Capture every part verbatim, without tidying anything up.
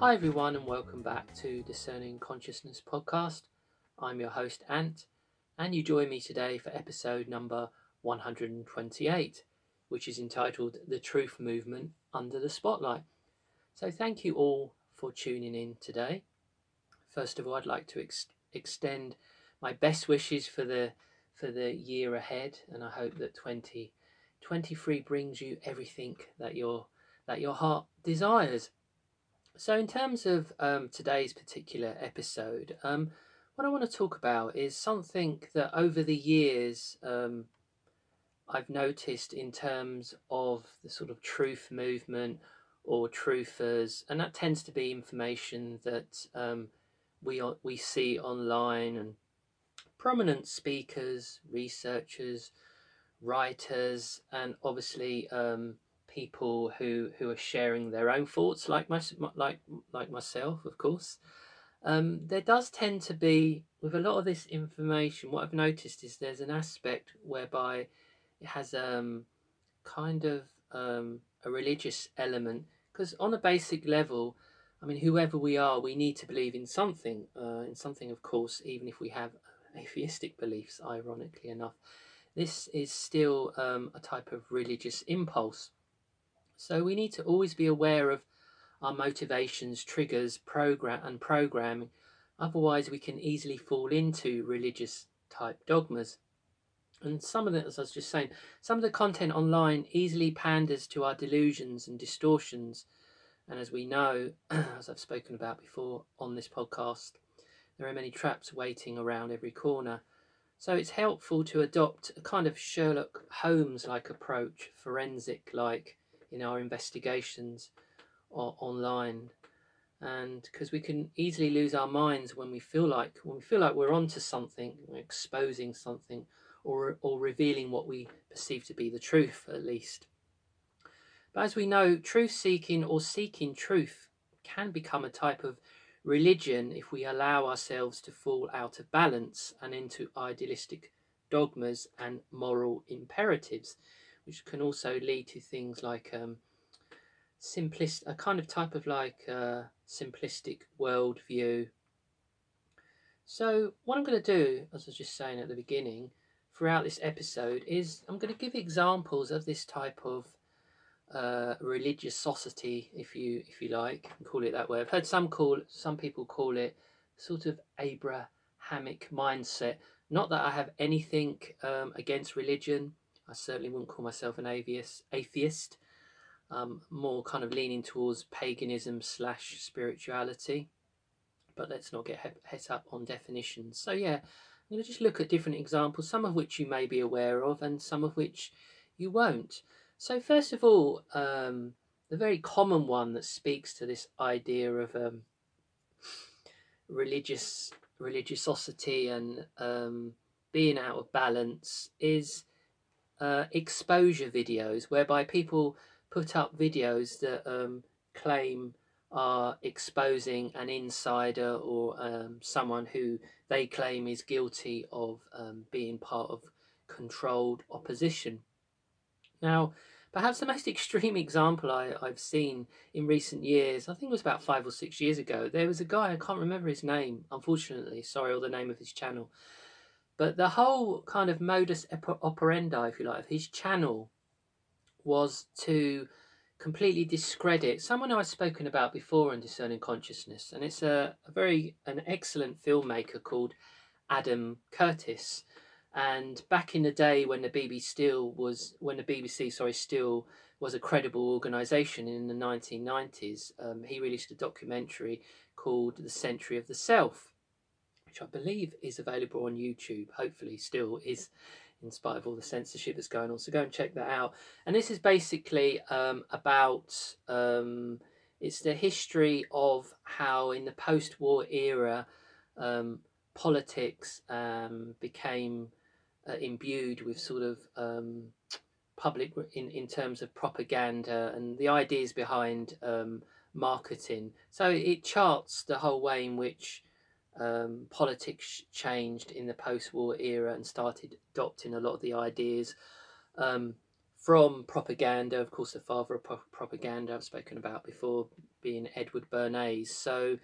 Hi everyone and welcome back to Discerning Consciousness podcast. I'm your host Ant and you join me today for episode number one hundred twenty-eight, which is entitled The Truth Movement Under the Spotlight. So thank you all for tuning in today. First of all, I'd like to ex- extend my best wishes for the for the year ahead, and I hope that twenty twenty-three brings you everything that your that your heart desires. So in terms of um, today's particular episode, um, what I want to talk about is something that over the years um, I've noticed in terms of the sort of truth movement or truthers, and that tends to be information that um, we are, we see online, and prominent speakers, researchers, writers, and obviously um, people who who are sharing their own thoughts, like my, like like myself, of course. Um, there does tend to be, with a lot of this information, what I've noticed is there's an aspect whereby it has um kind of um, a religious element, because on a basic level, I mean, whoever we are, we need to believe in something, uh, in something, of course, even if we have atheistic beliefs. Ironically enough, this is still um, a type of religious impulse. So we need to always be aware of our motivations, triggers, program and programming. Otherwise, we can easily fall into religious type dogmas. And some of the, as I was just saying, some of the content online easily panders to our delusions and distortions. And as we know, as I've spoken about before on this podcast, there are many traps waiting around every corner. So it's helpful to adopt a kind of Sherlock Holmes-like approach, forensic-like, in our investigations or online, and because we can easily lose our minds when we feel like when we feel like we're onto something, we're exposing something, or or revealing what we perceive to be the truth, at least. But as we know, truth seeking or seeking truth can become a type of religion if we allow ourselves to fall out of balance and into idealistic dogmas and moral imperatives, which can also lead to things like um, simplist, a kind of type of like uh, simplistic worldview. So what I'm going to do, as I was just saying at the beginning, throughout this episode, is I'm going to give examples of this type of uh, religiosity, if you if you like, you can call it that way. I've heard some call some people call it sort of Abrahamic mindset. Not that I have anything um, against religion. I certainly wouldn't call myself an atheist, atheist, um, more kind of leaning towards paganism slash spirituality. But let's not get het up on definitions. So yeah, I'm going to just look at different examples, some of which you may be aware of and some of which you won't. So first of all, um, the very common one that speaks to this idea of um, religious religiosity and um, being out of balance is Uh, exposure videos, whereby people put up videos that um, claim are exposing an insider or um, someone who they claim is guilty of um, being part of controlled opposition. Now, perhaps the most extreme example I, I've seen in recent years, I think it was about five or six years ago, there was a guy, I can't remember his name, unfortunately, sorry, or the name of his channel. But the whole kind of modus operandi, if you like, of his channel was to completely discredit someone who I've spoken about before in Discerning Consciousness. And it's a, a very, an excellent filmmaker called Adam Curtis. And back in the day when the B B C still was, when the B B C, sorry, still was a credible organisation in the nineteen nineties, um, he released a documentary called The Century of the Self, which I believe is available on YouTube, hopefully still is, in spite of all the censorship that's going on. So go and check that out. And this is basically um, about, um, it's the history of how in the post-war era, um, politics um, became uh, imbued with sort of um, public, in, in terms of propaganda and the ideas behind um, marketing. So it charts the whole way in which Um, politics changed in the post-war era and started adopting a lot of the ideas um, from propaganda, of course the father of pro- propaganda I've spoken about before, being Edward Bernays. So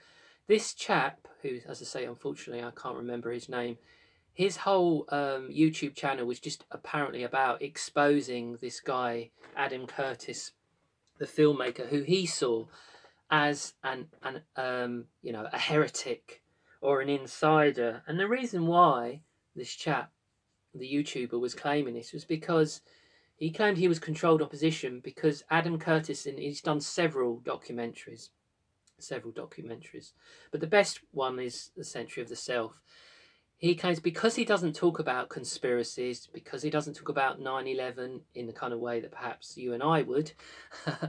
this chap, who, as I say, unfortunately I can't remember his name, his whole um, YouTube channel was just apparently about exposing this guy, Adam Curtis, the filmmaker, who he saw as an, an um, you know, a heretic or an insider. And the reason why this chap, the YouTuber, was claiming this was because he claimed he was controlled opposition because Adam Curtis, and he's done several documentaries, several documentaries, but the best one is The Century of the Self. He claims because he doesn't talk about conspiracies, because he doesn't talk about nine eleven in the kind of way that perhaps you and I would, uh,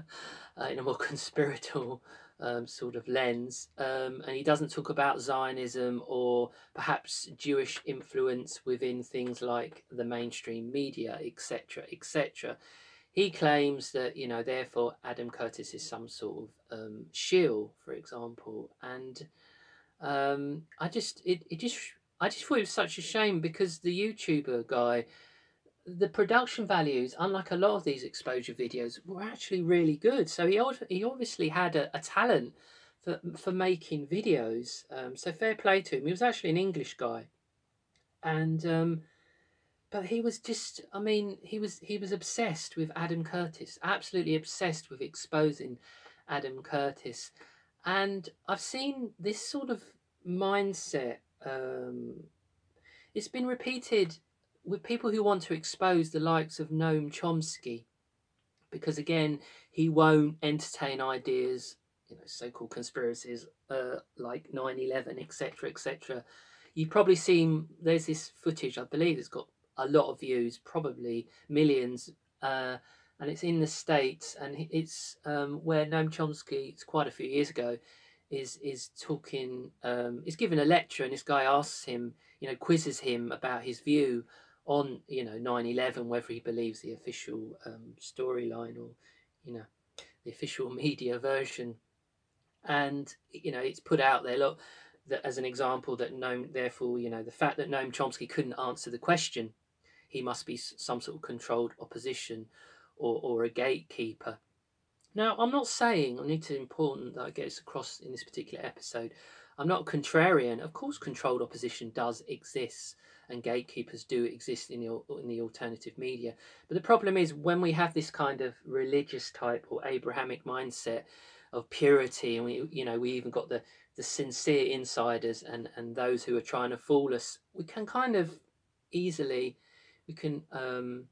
in a more conspiratorial um, sort of lens, um, and he doesn't talk about Zionism or perhaps Jewish influence within things like the mainstream media, et cetera, et cetera. He claims that, you know, therefore Adam Curtis is some sort of um, shill, for example, and um, I just, it, it just... I just thought it was such a shame because the YouTuber guy, the production values, unlike a lot of these exposure videos, were actually really good. So he he obviously had a, a talent for, for making videos. Um, so fair play to him. He was actually an English guy. And, um, but he was just, I mean, he was, he was obsessed with Adam Curtis, absolutely obsessed with exposing Adam Curtis. And I've seen this sort of mindset, Um, it's been repeated with people who want to expose the likes of Noam Chomsky, because again he won't entertain ideas, you know, so-called conspiracies uh, like nine eleven, etc, etc. You've probably seen there's this footage, I believe it's got a lot of views, probably millions, uh, and it's in the States, and it's um, where Noam Chomsky, it's quite a few years ago, is is talking, um, is giving a lecture, and this guy asks him, you know, quizzes him about his view on, you know, nine eleven, whether he believes the official um, storyline or, you know, the official media version. And, you know, it's put out there, look, that as an example that Noam, therefore, you know, the fact that Noam Chomsky couldn't answer the question, he must be some sort of controlled opposition or, or a gatekeeper. Now, I'm not saying, I need to important that I get this across in this particular episode, I'm not contrarian. Of course, controlled opposition does exist and gatekeepers do exist in the, in the alternative media. But the problem is when we have this kind of religious type or Abrahamic mindset of purity, and we, you know, we even got the, the sincere insiders and, and those who are trying to fool us, we can kind of easily, we can um,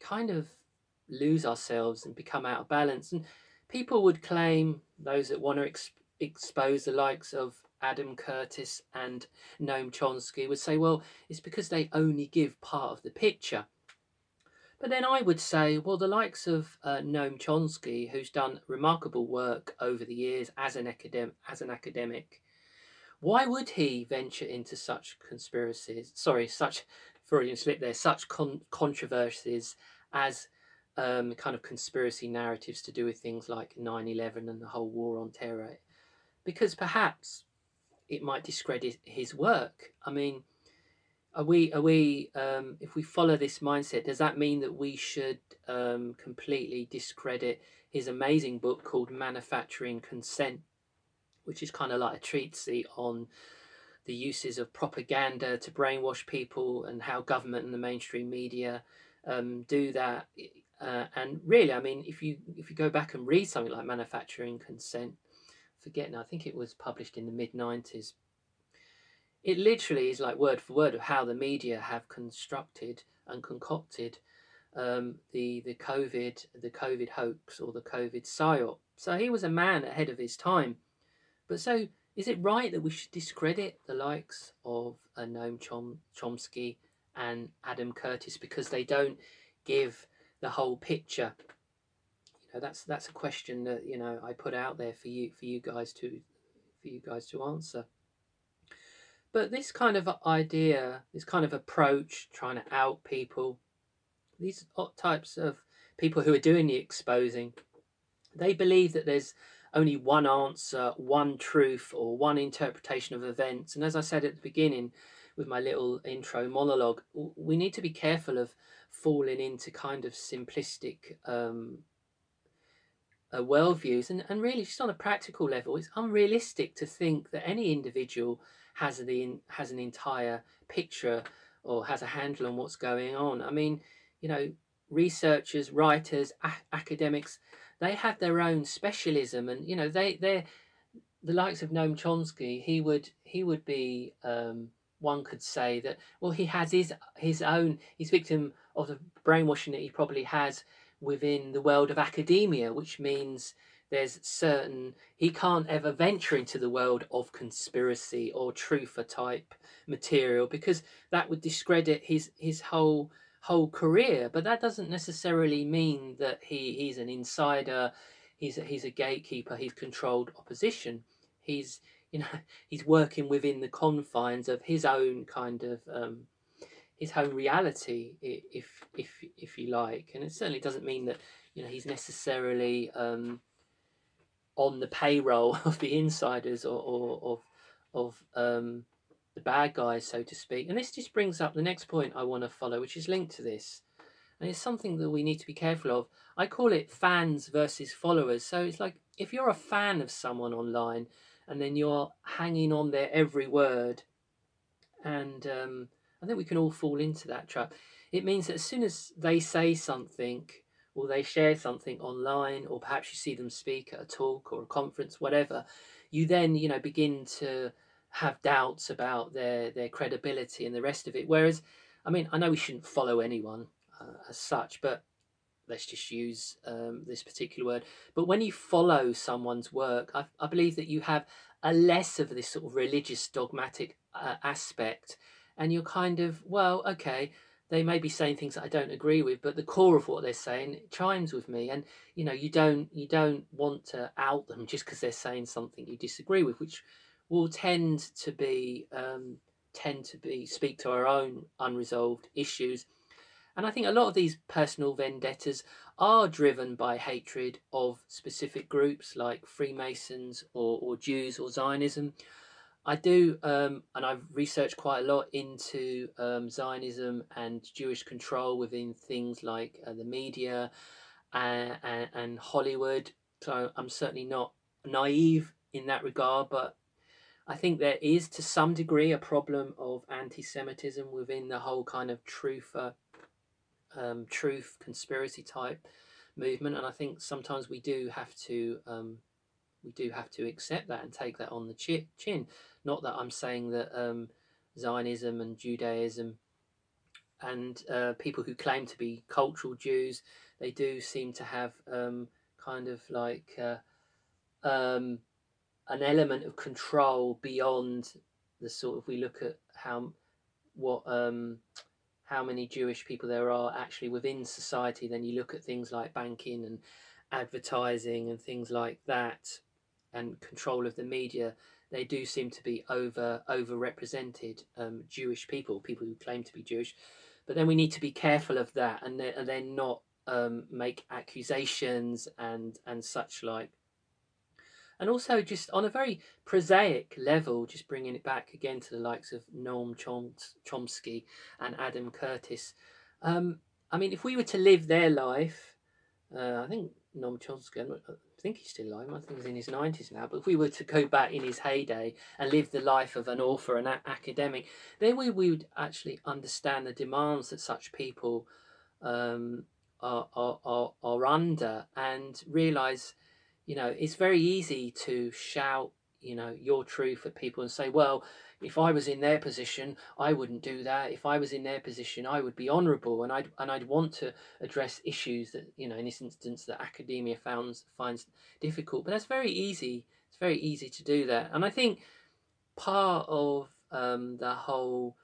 kind of lose ourselves and become out of balance. And people would claim, those that want to ex expose the likes of Adam Curtis and Noam Chomsky would say, well, it's because they only give part of the picture. But then I would say, well, the likes of uh, Noam Chomsky, who's done remarkable work over the years as an academic, as an academic, why would he venture into such conspiracies? Sorry, such Freudian slip there, such con controversies as Um, kind of conspiracy narratives to do with things like nine eleven and the whole war on terror, because perhaps it might discredit his work. I mean, are we, are we um, if we follow this mindset, does that mean that we should um, completely discredit his amazing book called Manufacturing Consent, which is kind of like a treatise on the uses of propaganda to brainwash people and how government and the mainstream media um, do that? Uh, and really, I mean, if you if you go back and read something like Manufacturing Consent, forget now, I think it was published in the mid nineties. It literally is like word for word of how the media have constructed and concocted um, the the COVID the COVID hoax or the COVID psyop. So he was a man ahead of his time. But so is it right that we should discredit the likes of uh, Noam Chom Chomsky and Adam Curtis because they don't give the whole picture? You know, that's that's a question that, you know, I put out there for you for you guys to for you guys to answer. But this kind of idea, this kind of approach, trying to out people, these types of people who are doing the exposing, they believe that there's only one answer, one truth, or one interpretation of events. And as I said at the beginning with my little intro monologue, we need to be careful of falling into kind of simplistic um, uh, worldviews, and, and really just on a practical level, it's unrealistic to think that any individual has the has an entire picture or has a handle on what's going on. I mean, you know, researchers, writers, a academics, they have their own specialism, and you know, they they're the likes of Noam Chomsky. He would he would be um, one could say that, well, he has his his own he's victim of the brainwashing that he probably has within the world of academia, which means there's certain, he can't ever venture into the world of conspiracy or truther type material, because that would discredit his his whole whole career. But that doesn't necessarily mean that he he's an insider, he's a, he's a gatekeeper, he's controlled opposition, he's, you know, he's working within the confines of his own kind of um his own reality, if if if you like. And it certainly doesn't mean that, you know, he's necessarily um on the payroll of the insiders, or, or of of um the bad guys, so to speak. And this just brings up the next point I want to follow, which is linked to this, and it's something that we need to be careful of. I call it fans versus followers. So it's like, if you're a fan of someone online and then you're hanging on their every word, and um I think we can all fall into that trap. It means that as soon as they say something, or they share something online, or perhaps you see them speak at a talk or a conference, whatever, you then, you know, begin to have doubts about their their credibility and the rest of it. Whereas, I mean, I know we shouldn't follow anyone uh, as such, but let's just use um, this particular word. But when you follow someone's work, I, I believe that you have a less of this sort of religious dogmatic uh, aspect, and you're kind of, well, okay, they may be saying things that I don't agree with, but the core of what they're saying chimes with me. And, you know, you don't you don't want to out them just because they're saying something you disagree with, which will tend to be um, tend to be speak to our own unresolved issues. And I think a lot of these personal vendettas are driven by hatred of specific groups like Freemasons or, or Jews or Zionism. I do, um, and I've researched quite a lot into um, Zionism and Jewish control within things like uh, the media and, and, and Hollywood. So I'm certainly not naive in that regard, but I think there is to some degree a problem of anti-Semitism within the whole kind of truth, uh, um, truth conspiracy type movement. And I think sometimes we do have to... Um, We do have to accept that and take that on the chin. Not that I'm saying that um, Zionism and Judaism and uh, people who claim to be cultural Jews, they do seem to have um, kind of like uh, um, an element of control beyond the sort of, we look at how what um, how many Jewish people there are actually within society, then you look at things like banking and advertising and things like that, and control of the media, they do seem to be over overrepresented um, Jewish people, people who claim to be Jewish. But then we need to be careful of that, and then, and then not um, make accusations and and such like. And also, just on a very prosaic level, just bringing it back again to the likes of Noam Chomsky and Adam Curtis. Um, I mean, if we were to live their life, uh, I think Noam Chomsky, I think he's still alive, I think he's in his nineties now, but if we were to go back in his heyday and live the life of an author, an academic, then we, we would actually understand the demands that such people um, are, are, are, are under, and realise, you know, it's very easy to shout, you know, your truth at people and say, well, if I was in their position, I wouldn't do that. If I was in their position, I would be honourable, and I'd and I'd want to address issues that, you know, in this instance, that academia finds finds difficult. But that's very easy. It's very easy to do that. And I think part of um, the whole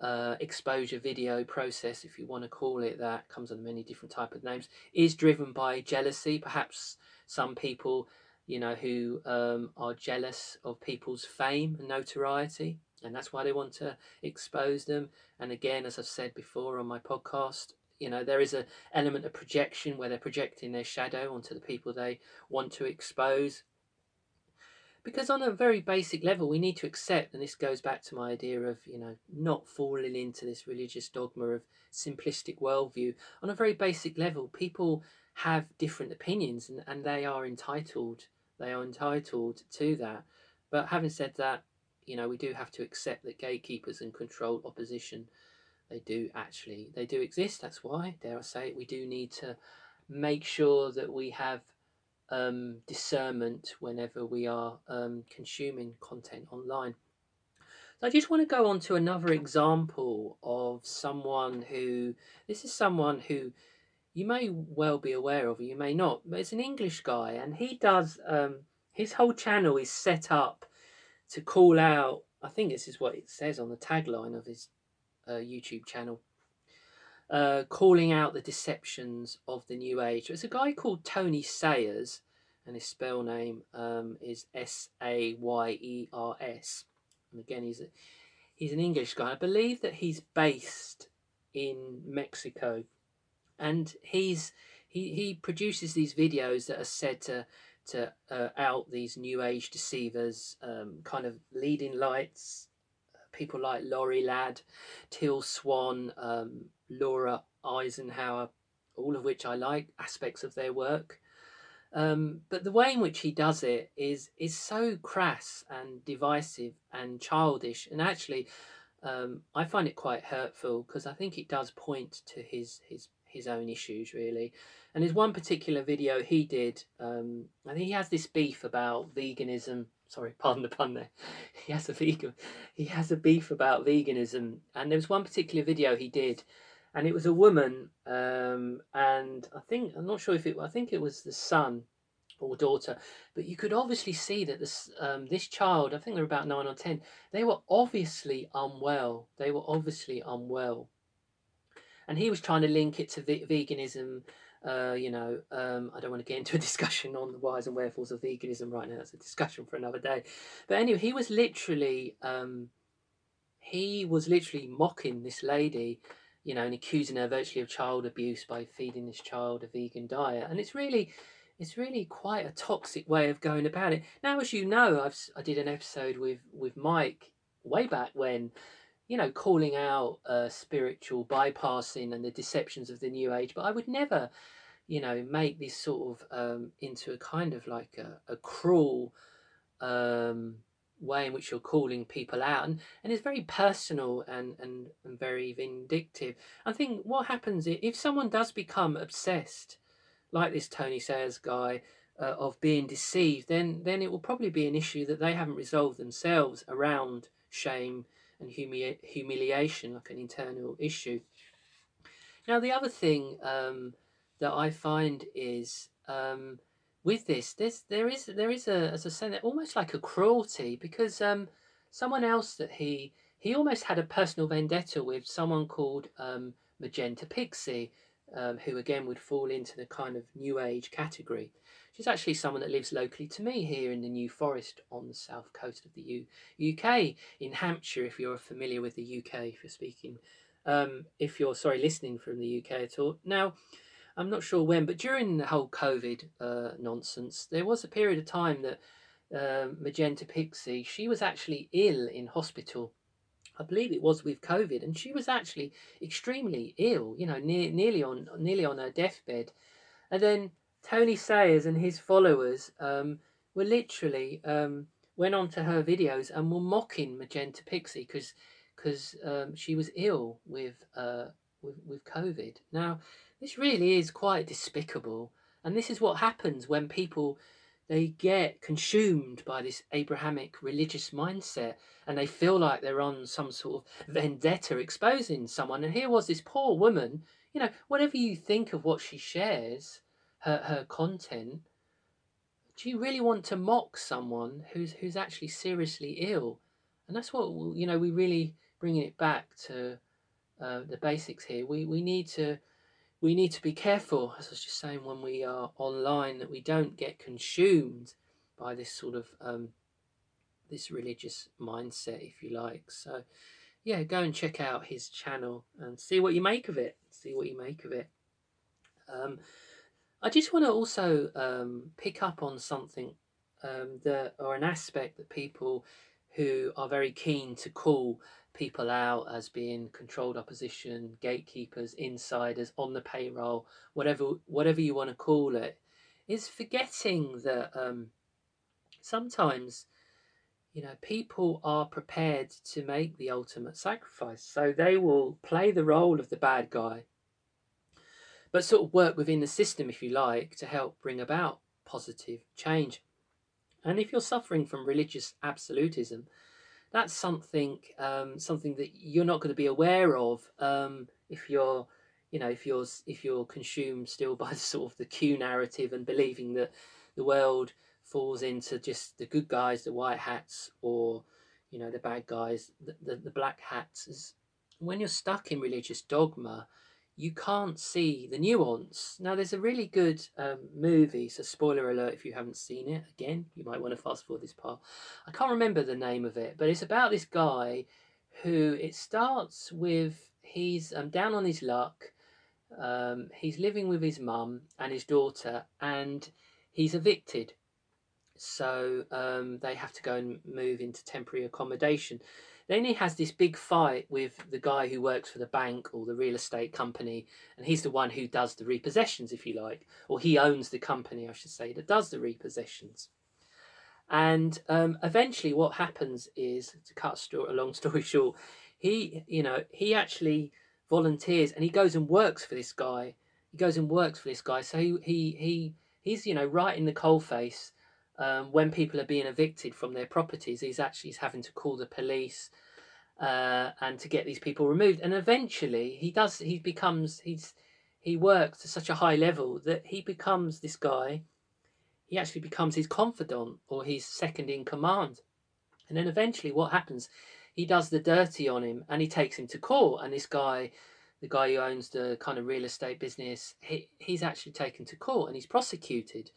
uh, exposure video process, if you want to call it that, comes under many different type of names, is driven by jealousy. Perhaps some people, you know, who um, are jealous of people's fame and notoriety, and that's why they want to expose them. And again, as I've said before on my podcast, you know, there is an element of projection where they're projecting their shadow onto the people they want to expose. Because on a very basic level, we need to accept, and this goes back to my idea of, you know, not falling into this religious dogma of simplistic worldview. On a very basic level, people have different opinions, and, and they are entitled, they are entitled to that. But having said that, you know, we do have to accept that gatekeepers and controlled opposition, they do actually, they do exist. That's why, dare I say it, we do need to make sure that we have um, discernment whenever we are um, consuming content online. So I just want to go on to another example of someone who, this is someone who you may well be aware of, you may not, but it's an English guy, and he does, um, his whole channel is set up to call out, I think this is what it says on the tagline of his uh, YouTube channel, uh, calling out the deceptions of the new age. So it's a guy called Tony Sayers, and his spell name um, is S A Y E R S. And again, he's a, he's an English guy. I believe that he's based in Mexico, and he's he he produces these videos that are said to to uh, out these new age deceivers, um, kind of leading lights, people like Laurie Ladd, Teal Swan, um, Laura Eisenhower, all of which I like aspects of their work. Um, but the way in which he does it is is so crass and divisive and childish, and actually um, I find it quite hurtful, because I think it does point to his his his own issues, really. And there's one particular video he did, um, I think he has this beef about veganism, sorry, pardon the pun there, he has a vegan, he has a beef about veganism, and there was one particular video he did, and it was a woman, um, and I think, I'm not sure if it, I think it was the son or daughter, but you could obviously see that this, um, this child, I think they were about nine or ten, they were obviously unwell, they were obviously unwell. And he was trying to link it to ve veganism, uh, you know, um, I don't want to get into a discussion on the whys and wherefores of veganism right now, that's a discussion for another day. But anyway, he was literally, um, he was literally mocking this lady, you know, and accusing her virtually of child abuse by feeding this child a vegan diet. And it's really, it's really quite a toxic way of going about it. Now, as you know, I've, I did an episode with, with Mike way back when, you know, calling out uh, spiritual bypassing and the deceptions of the new age. But I would never, you know, make this sort of um, into a kind of like a, a cruel um, way in which you're calling people out, and, and it's very personal and, and, and very vindictive. I think what happens if someone does become obsessed, like this Tony Sayers guy, uh, of being deceived, then then it will probably be an issue that they haven't resolved themselves around shame and humili humiliation, like an internal issue. Now, the other thing um, that I find is um, with this, this there is there is a, as I said, almost like a cruelty, because um, someone else that he he almost had a personal vendetta with, someone called um, Magenta Pixie, um, who again would fall into the kind of new age category. She's actually someone that lives locally to me here in the New Forest on the south coast of the U UK in Hampshire. If you're familiar with the U K, if you're speaking, um, if you're sorry listening from the U K at all now. I'm not sure when, but during the whole COVID uh, nonsense, there was a period of time that uh, Magenta Pixie, she was actually ill in hospital. I believe it was with COVID, and she was actually extremely ill, you know, near, nearly on nearly on her deathbed. And then Tony Sayers and his followers um, were literally um, went onto her videos and were mocking Magenta Pixie because because um, she was ill with, uh, with with COVID. Now, this really is quite despicable, and this is what happens when people, they get consumed by this Abrahamic religious mindset, and they feel like they're on some sort of vendetta exposing someone. And here was this poor woman, you know, whatever you think of what she shares, her, her content, do you really want to mock someone who's, who's actually seriously ill? And that's what, you know, we really bringing it back to uh, the basics here. We, we need to... We need to be careful, as I was just saying, when we are online, that we don't get consumed by this sort of um, this religious mindset, if you like. So, yeah, go and check out his channel and see what you make of it. See what you make of it. Um, I just want to also um, pick up on something um, that, or an aspect that people who are very keen to call people out as being controlled opposition, gatekeepers, insiders, on the payroll, whatever whatever you want to call it, is forgetting that um, sometimes, you know, people are prepared to make the ultimate sacrifice. So they will play the role of the bad guy, but sort of work within the system, if you like, to help bring about positive change. And if you're suffering from religious absolutism, that's something um, something that you're not going to be aware of um, if you're, you know, if you're if you're consumed still by sort of the Q narrative and believing that the world falls into just the good guys, the white hats, or, you know, the bad guys, the the, the black hats. When you're stuck in religious dogma, you can't see the nuance. Now, there's a really good um, movie, so spoiler alert if you haven't seen it. Again, you might want to fast forward this part. I can't remember the name of it, but it's about this guy who, it starts with, he's um, down on his luck. Um, he's living with his mum and his daughter, and he's evicted. So um, they have to go and move into temporary accommodation. Then he has this big fight with the guy who works for the bank or the real estate company, and he's the one who does the repossessions, if you like, or he owns the company, I should say, that does the repossessions. And um, eventually what happens is, to cut a, story, a long story short, he, you know, he actually volunteers and he goes and works for this guy. He goes and works for this guy. So he, he, he he's, you know, right in the coalface. Um, when people are being evicted from their properties, he's actually having to call the police uh, and to get these people removed. And eventually, he does. He becomes. He's. He works to such a high level that he becomes this guy. He actually becomes his confidant or his second in command. And then eventually, what happens? He does the dirty on him, and he takes him to court. And this guy, the guy who owns the kind of real estate business, he he's actually taken to court and he's prosecuted.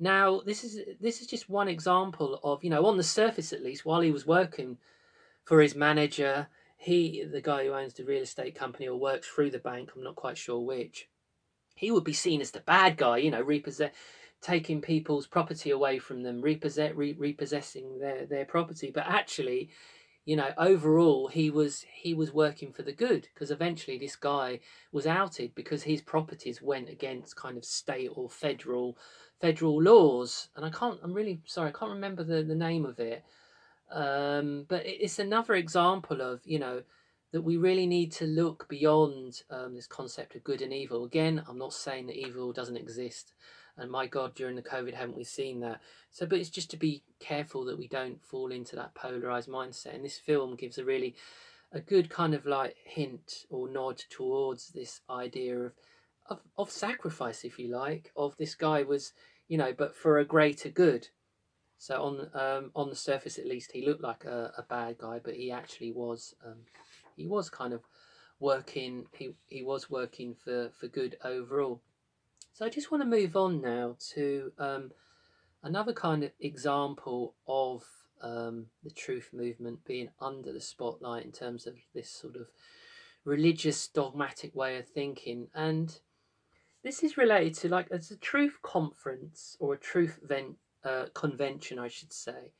Now, this is this is just one example of, you know, on the surface at least, while he was working for his manager, he, the guy who owns the real estate company or works through the bank, I'm not quite sure which, he would be seen as the bad guy, you know, repossess, taking people's property away from them, repossess, re, repossessing their, their property. But actually, you know, overall, he was he was working for the good, because eventually this guy was outed because his properties went against kind of state or federal federal laws, and I can't, I'm really sorry, I can't remember the, the name of it, um, but it's another example of, you know, that we really need to look beyond um, this concept of good and evil. Again, I'm not saying that evil doesn't exist, and my God, during the COVID, haven't we seen that? So, but it's just to be careful that we don't fall into that polarised mindset, and this film gives a really, a good kind of like hint or nod towards this idea of Of, of sacrifice, if you like, of this guy was, you know, but for a greater good. So on um, on the surface, at least, he looked like a, a bad guy, but he actually was, um, he was kind of working, he, he was working for, for good overall. So I just want to move on now to um, another kind of example of um, the truth movement being under the spotlight in terms of this sort of religious dogmatic way of thinking. And this is related to, like, as a truth conference or a truth event, uh, convention, I should say,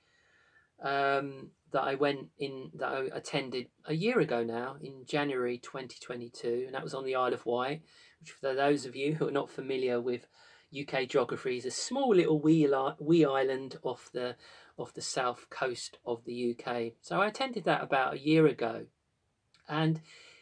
um, that I went in, that I attended a year ago now in January twenty twenty-two, and that was on the Isle of Wight, which for those of you who are not familiar with U K geography is a small little wee, wee island off the, off the south coast of the U K. So I attended that about a year ago, and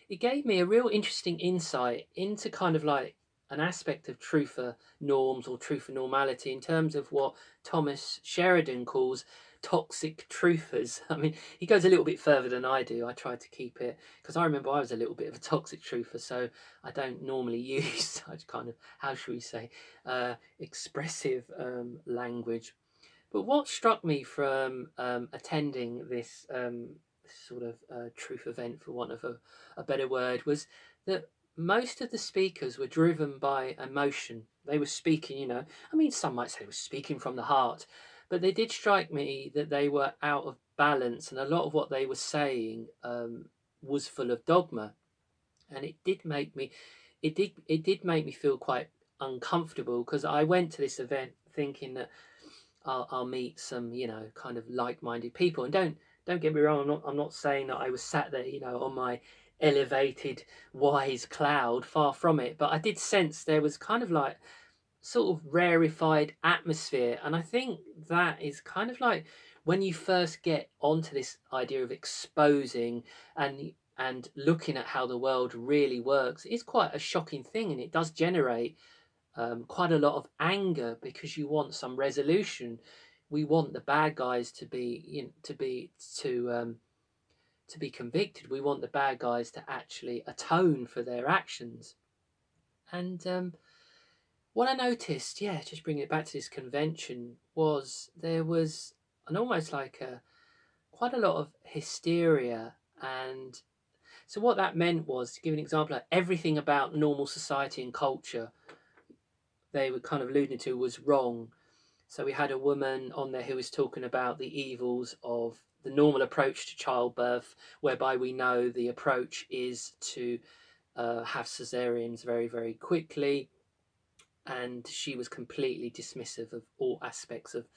it gave me a real interesting insight into kind of like an aspect of truth for norms or truth for normality in terms of what Thomas Sheridan calls toxic truthers. I mean, he goes a little bit further than I do. I tried to keep it, because I remember I was a little bit of a toxic truther, so I don't normally use such kind of, how should we say, uh, expressive um, language. But what struck me from um, attending this um, sort of uh, truth event, for want of a, a better word, was that most of the speakers were driven by emotion. They were speaking, you know, I mean, some might say they were speaking from the heart, but they did strike me that they were out of balance, and a lot of what they were saying um, was full of dogma. And it did make me, it did, it did make me feel quite uncomfortable, because I went to this event thinking that I'll, I'll meet some, you know, kind of like-minded people. And don't don't get me wrong, I'm not I'm not saying that I was sat there, you know, on my elevated wise cloud, far from it, but I did sense there was kind of like sort of rarefied atmosphere. And I think that is kind of like when you first get onto this idea of exposing and and looking at how the world really works, it's quite a shocking thing, and it does generate um, quite a lot of anger, because you want some resolution. We want the bad guys to be, you know, to be to um, to be convicted. We want the bad guys to actually atone for their actions. And um, what I noticed, yeah, just bringing it back to this convention, was there was an almost like a quite a lot of hysteria. And so what that meant was, to give an example, like everything about normal society and culture they were kind of alluding to was wrong. So we had a woman on there who was talking about the evils of the normal approach to childbirth, whereby we know the approach is to uh, have cesareans very, very quickly. And she was completely dismissive of all aspects of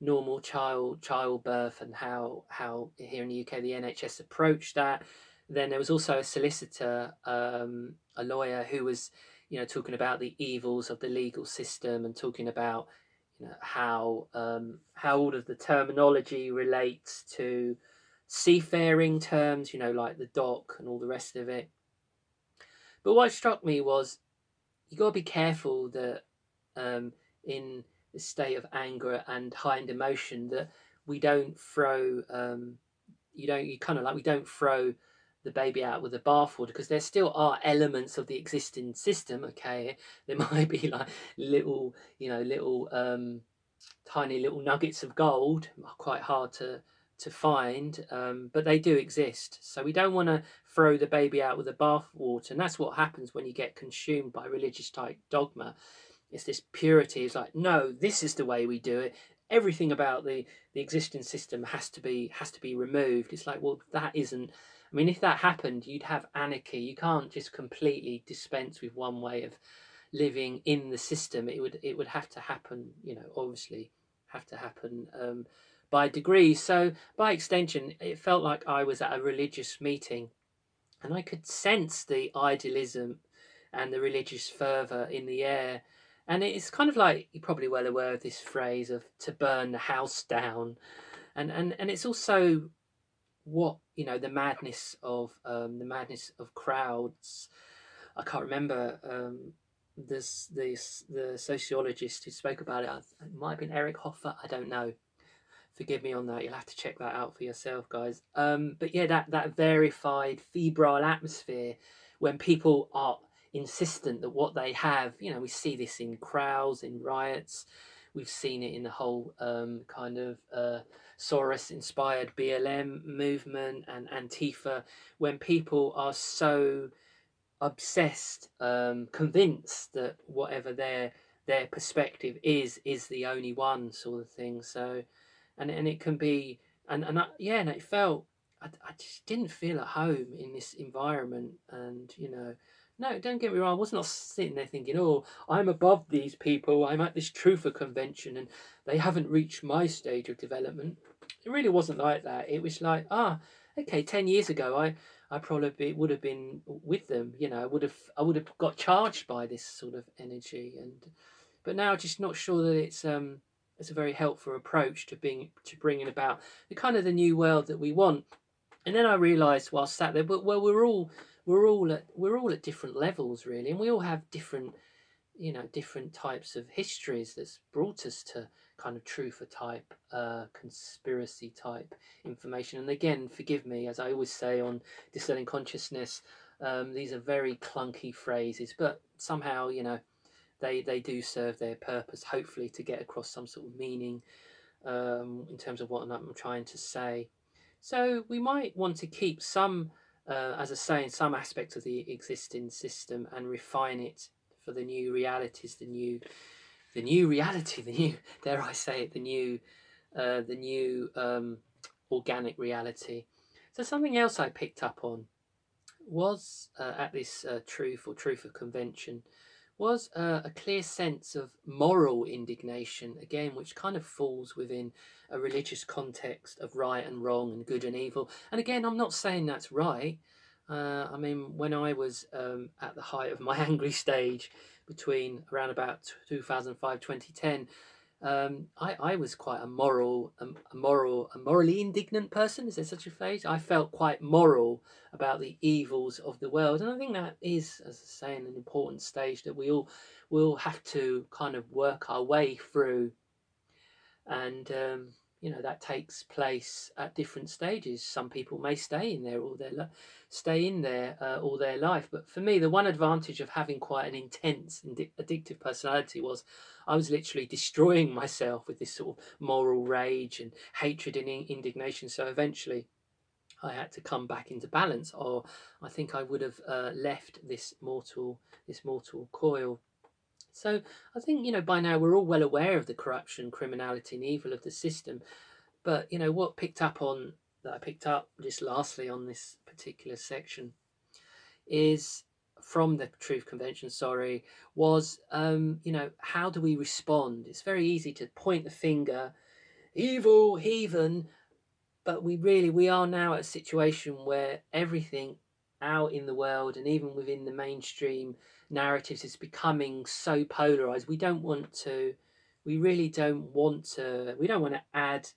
normal child childbirth and how how here in the U K the N H S approached that. Then there was also a solicitor, um, a lawyer, who was, you know, talking about the evils of the legal system and talking about, you know, how um, how all of the terminology relates to seafaring terms, you know, like the dock and all the rest of it. But what struck me was, you got to be careful that um, in the state of anger and heightened emotion, that we don't throw, um, you don't, you kind of like, we don't throw the baby out with the bathwater, because there still are elements of the existing system. Okay, there might be like little, you know, little um, tiny little nuggets of gold, quite hard to to find, um, but they do exist. So we don't want to throw the baby out with the bathwater, and that's what happens when you get consumed by religious type dogma. It's this purity. It's like, no, this is the way we do it. Everything about the the existing system has to be has to be removed. It's like, well, that isn't. I mean, if that happened, you'd have anarchy. You can't just completely dispense with one way of living in the system. It would it would have to happen. You know, obviously, have to happen. Um, By degrees. So by extension, it felt like I was at a religious meeting, and I could sense the idealism and the religious fervour in the air. And it's kind of like, you're probably well aware of this phrase of to burn the house down, and and and it's also what, you know, the madness of um, the madness of crowds. I can't remember um, this this the sociologist who spoke about it. It might have been Eric Hoffer. I don't know. Forgive me on that. You'll have to check that out for yourself, guys. Um, but yeah, that, that verified, febrile atmosphere when people are insistent that what they have, you know, we see this in crowds, in riots. We've seen it in the whole um, kind of uh, Soros-inspired B L M movement and Antifa, when people are so obsessed, um, convinced that whatever their their perspective is, is the only one, sort of thing. So... And and it can be, and, and I, yeah, and it felt, I, I just didn't feel at home in this environment. And, you know, no, don't get me wrong, I was not sitting there thinking, oh, I'm above these people, I'm at this Truther convention and they haven't reached my stage of development. It really wasn't like that. It was like, ah, okay, ten years ago, I, I probably would have been with them, you know, I would have, I would have got charged by this sort of energy. And, but now I'm just not sure that it's, um, it's a very helpful approach to being to bringing about the kind of the new world that we want. And then I realised while sat there, but well, we're all we're all at we're all at different levels really, and we all have different, you know, different types of histories that's brought us to kind of Truther type, uh, conspiracy type information. And again, forgive me, as I always say on Discerning Consciousness, um, these are very clunky phrases, but somehow, you know, They, they do serve their purpose, hopefully, to get across some sort of meaning um, in terms of what I'm trying to say. So we might want to keep some, uh, as I say, in some aspects of the existing system and refine it for the new realities, the new, the new reality, the new, dare I say it, the new, uh, the new um, organic reality. So something else I picked up on was uh, at this uh, Truther or Truther convention, was uh, a clear sense of moral indignation, again, which kind of falls within a religious context of right and wrong and good and evil. And again, I'm not saying that's right. Uh, I mean, when I was um, at the height of my angry stage between around about two thousand five to twenty ten, um, I, I was quite a moral, um, a moral, a morally indignant person. Is there such a phrase? I felt quite moral about the evils of the world. And I think that is, as I say, an important stage that we all will have to kind of work our way through. And, um, you know, that takes place at different stages. Some people may stay in there all their life. Stay in there uh, all their life. But for me, the one advantage of having quite an intense and addictive personality was I was literally destroying myself with this sort of moral rage and hatred and indignation. So eventually I had to come back into balance, or I think I would have uh, left this mortal, this mortal coil. So I think, you know, by now we're all well aware of the corruption, criminality and evil of the system. But, you know, what picked up on that I picked up just lastly on this particular section is from the Truth Convention, sorry, was, um, you know, how do we respond? It's very easy to point the finger, evil, heathen, but we really, we are now at a situation where everything out in the world and even within the mainstream narratives is becoming so polarized. We don't want to, we really don't want to, we don't want to add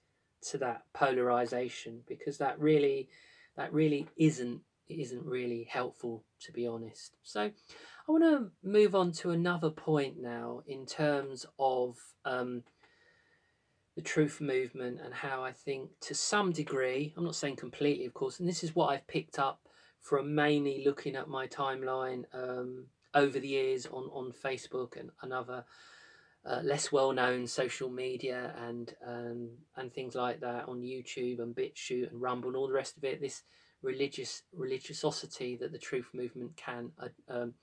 to that polarization, because that really that really isn't isn't really helpful, to be honest. So I want to move on to another point now in terms of um the truth movement and how I think to some degree, I'm not saying completely of course, and this is what I've picked up from mainly looking at my timeline um over the years on on Facebook and, and other Uh, less well-known social media and um, and things like that, on YouTube and BitChute and Rumble and all the rest of it. This religious religiosity that the truth movement can uh, um,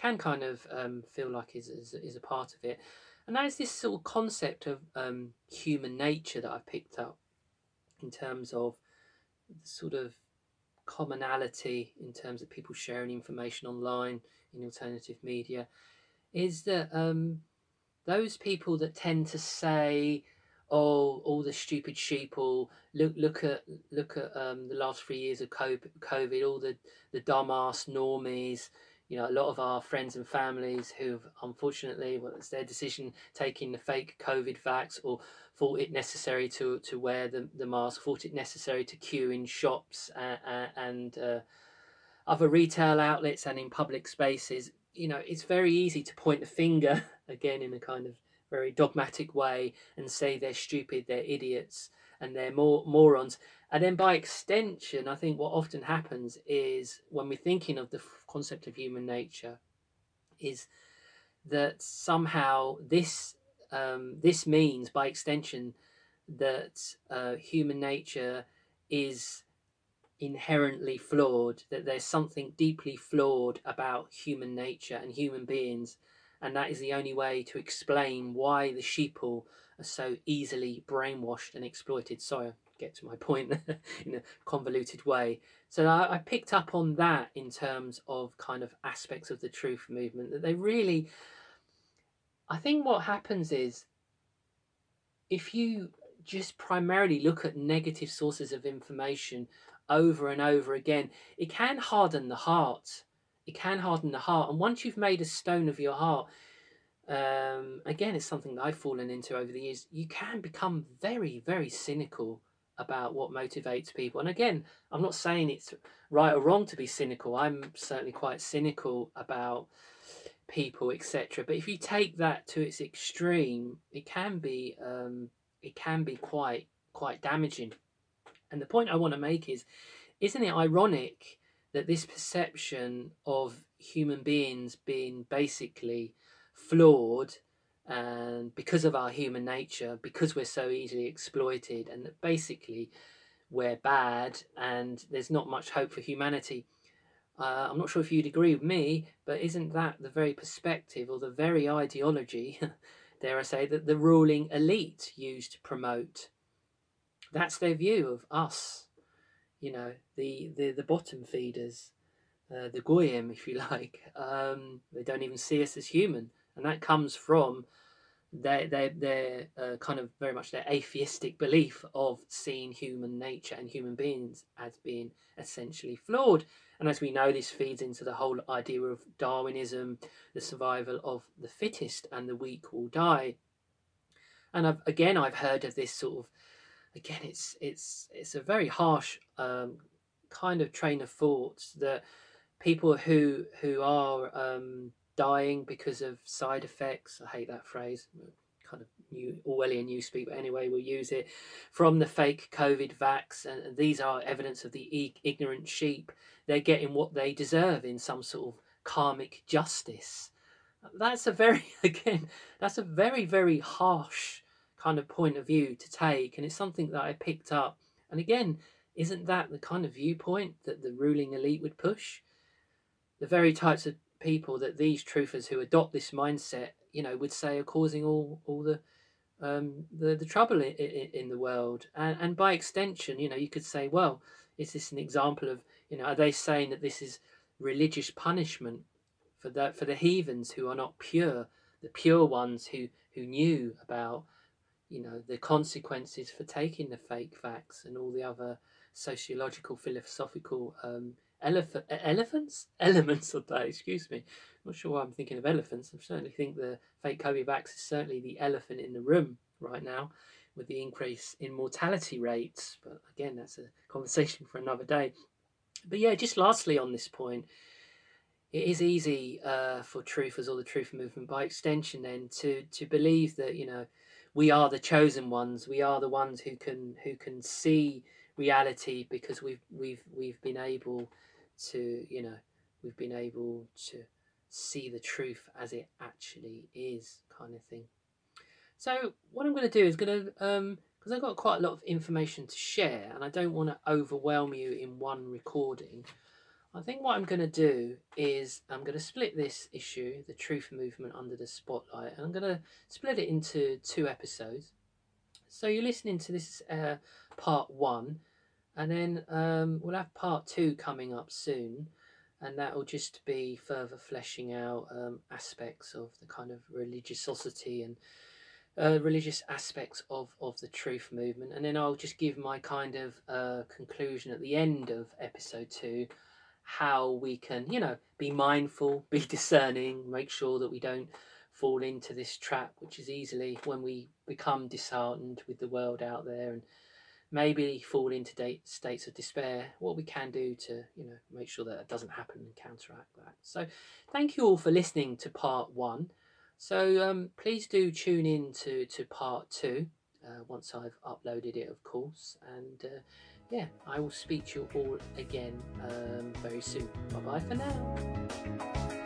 can kind of um, feel like is, is is a part of it, and that is this sort of concept of um, human nature that I picked up in terms of the sort of commonality in terms of people sharing information online in alternative media, is that. Um, Those people that tend to say, "Oh, all the stupid sheeple! Look, look at, look at um, the last three years of COVID. All the the dumbass normies. You know, a lot of our friends and families who've unfortunately, well, it's their decision, taking the fake COVID vax, or thought it necessary to to wear the the mask, thought it necessary to queue in shops and, and uh, other retail outlets and in public spaces." You know, it's very easy to point the finger again in a kind of very dogmatic way and say they're stupid, they're idiots and they're mor morons. And then by extension, I think what often happens is when we're thinking of the concept of human nature is that somehow this, um, this means by extension that uh, human nature is inherently flawed, that there's something deeply flawed about human nature and human beings, and that is the only way to explain why the sheeple are so easily brainwashed and exploited. Sorry, I'll get to my point in a convoluted way. So I, I picked up on that in terms of kind of aspects of the truth movement, that they really, I think what happens is if you just primarily look at negative sources of information over and over again, it can harden the heart. It can harden the heart. And once you've made a stone of your heart, um, again, it's something that I've fallen into over the years, you can become very, very cynical about what motivates people. And again, I'm not saying it's right or wrong to be cynical. I'm certainly quite cynical about people, et cetera. But if you take that to its extreme, it can be, um, it can be quite, quite damaging. And the point I want to make is, isn't it ironic that this perception of human beings being basically flawed, and because of our human nature, because we're so easily exploited, and that basically we're bad and there's not much hope for humanity. Uh, I'm not sure if you'd agree with me, but isn't that the very perspective or the very ideology, dare I say, that the ruling elite used to promote? That's their view of us, you know, the, the, the bottom feeders, uh, the goyim, if you like. Um, they don't even see us as human, and that comes from their their their uh, kind of very much their atheistic belief of seeing human nature and human beings as being essentially flawed. And as we know, this feeds into the whole idea of Darwinism, the survival of the fittest, and the weak will die. And I've, again, I've heard of this sort of, again, it's it's it's a very harsh um, kind of train of thoughts, that people who who are um, dying because of side effects, I hate that phrase, kind of new Orwellian newspeak, but anyway, we'll use it, from the fake COVID vax, and these are evidence of the ignorant sheep. They're getting what they deserve in some sort of karmic justice. That's a very, again, that's a very, very harsh kind of point of view to take, and it's something that I picked up. And again, isn't that the kind of viewpoint that the ruling elite would push? The very types of people that these truthers who adopt this mindset, you know, would say are causing all all the um, the, the trouble in, in, in the world. And, and by extension, you know, you could say, well, is this an example of, you know, are they saying that this is religious punishment for the for the heathens who are not pure, the pure ones who who knew about, you know, the consequences for taking the fake facts and all the other sociological, philosophical um, elephant, elephants? Elements of that, excuse me. I'm not sure why I'm thinking of elephants. I certainly think the fake COVID vax is certainly the elephant in the room right now with the increase in mortality rates. But again, that's a conversation for another day. But yeah, just lastly on this point, it is easy uh, for truthers or the truth movement by extension then to, to believe that, you know, we are the chosen ones. We are the ones who can who can see reality because we've we've we've been able to, you know, we've been able to see the truth as it actually is, kind of thing. So what I'm going to do is going to um because I've got quite a lot of information to share and I don't want to overwhelm you in one recording. I think what I'm going to do is I'm going to split this issue, the truth movement under the spotlight, and I'm going to split it into two episodes. So you're listening to this uh, part one, and then um, we'll have part two coming up soon, and that will just be further fleshing out um, aspects of the kind of religiosity and uh, religious aspects of, of the truth movement. And then I'll just give my kind of uh, conclusion at the end of episode two, how we can, you know, be mindful, be discerning, make sure that we don't fall into this trap, which is easily when we become disheartened with the world out there and maybe fall into date states of despair, what we can do to, you know, make sure that it doesn't happen and counteract that. So thank you all for listening to part one. So um, please do tune in to, to part two uh, once I've uploaded it, of course. And uh, yeah, I will speak to you all again um, very soon. Bye-bye for now.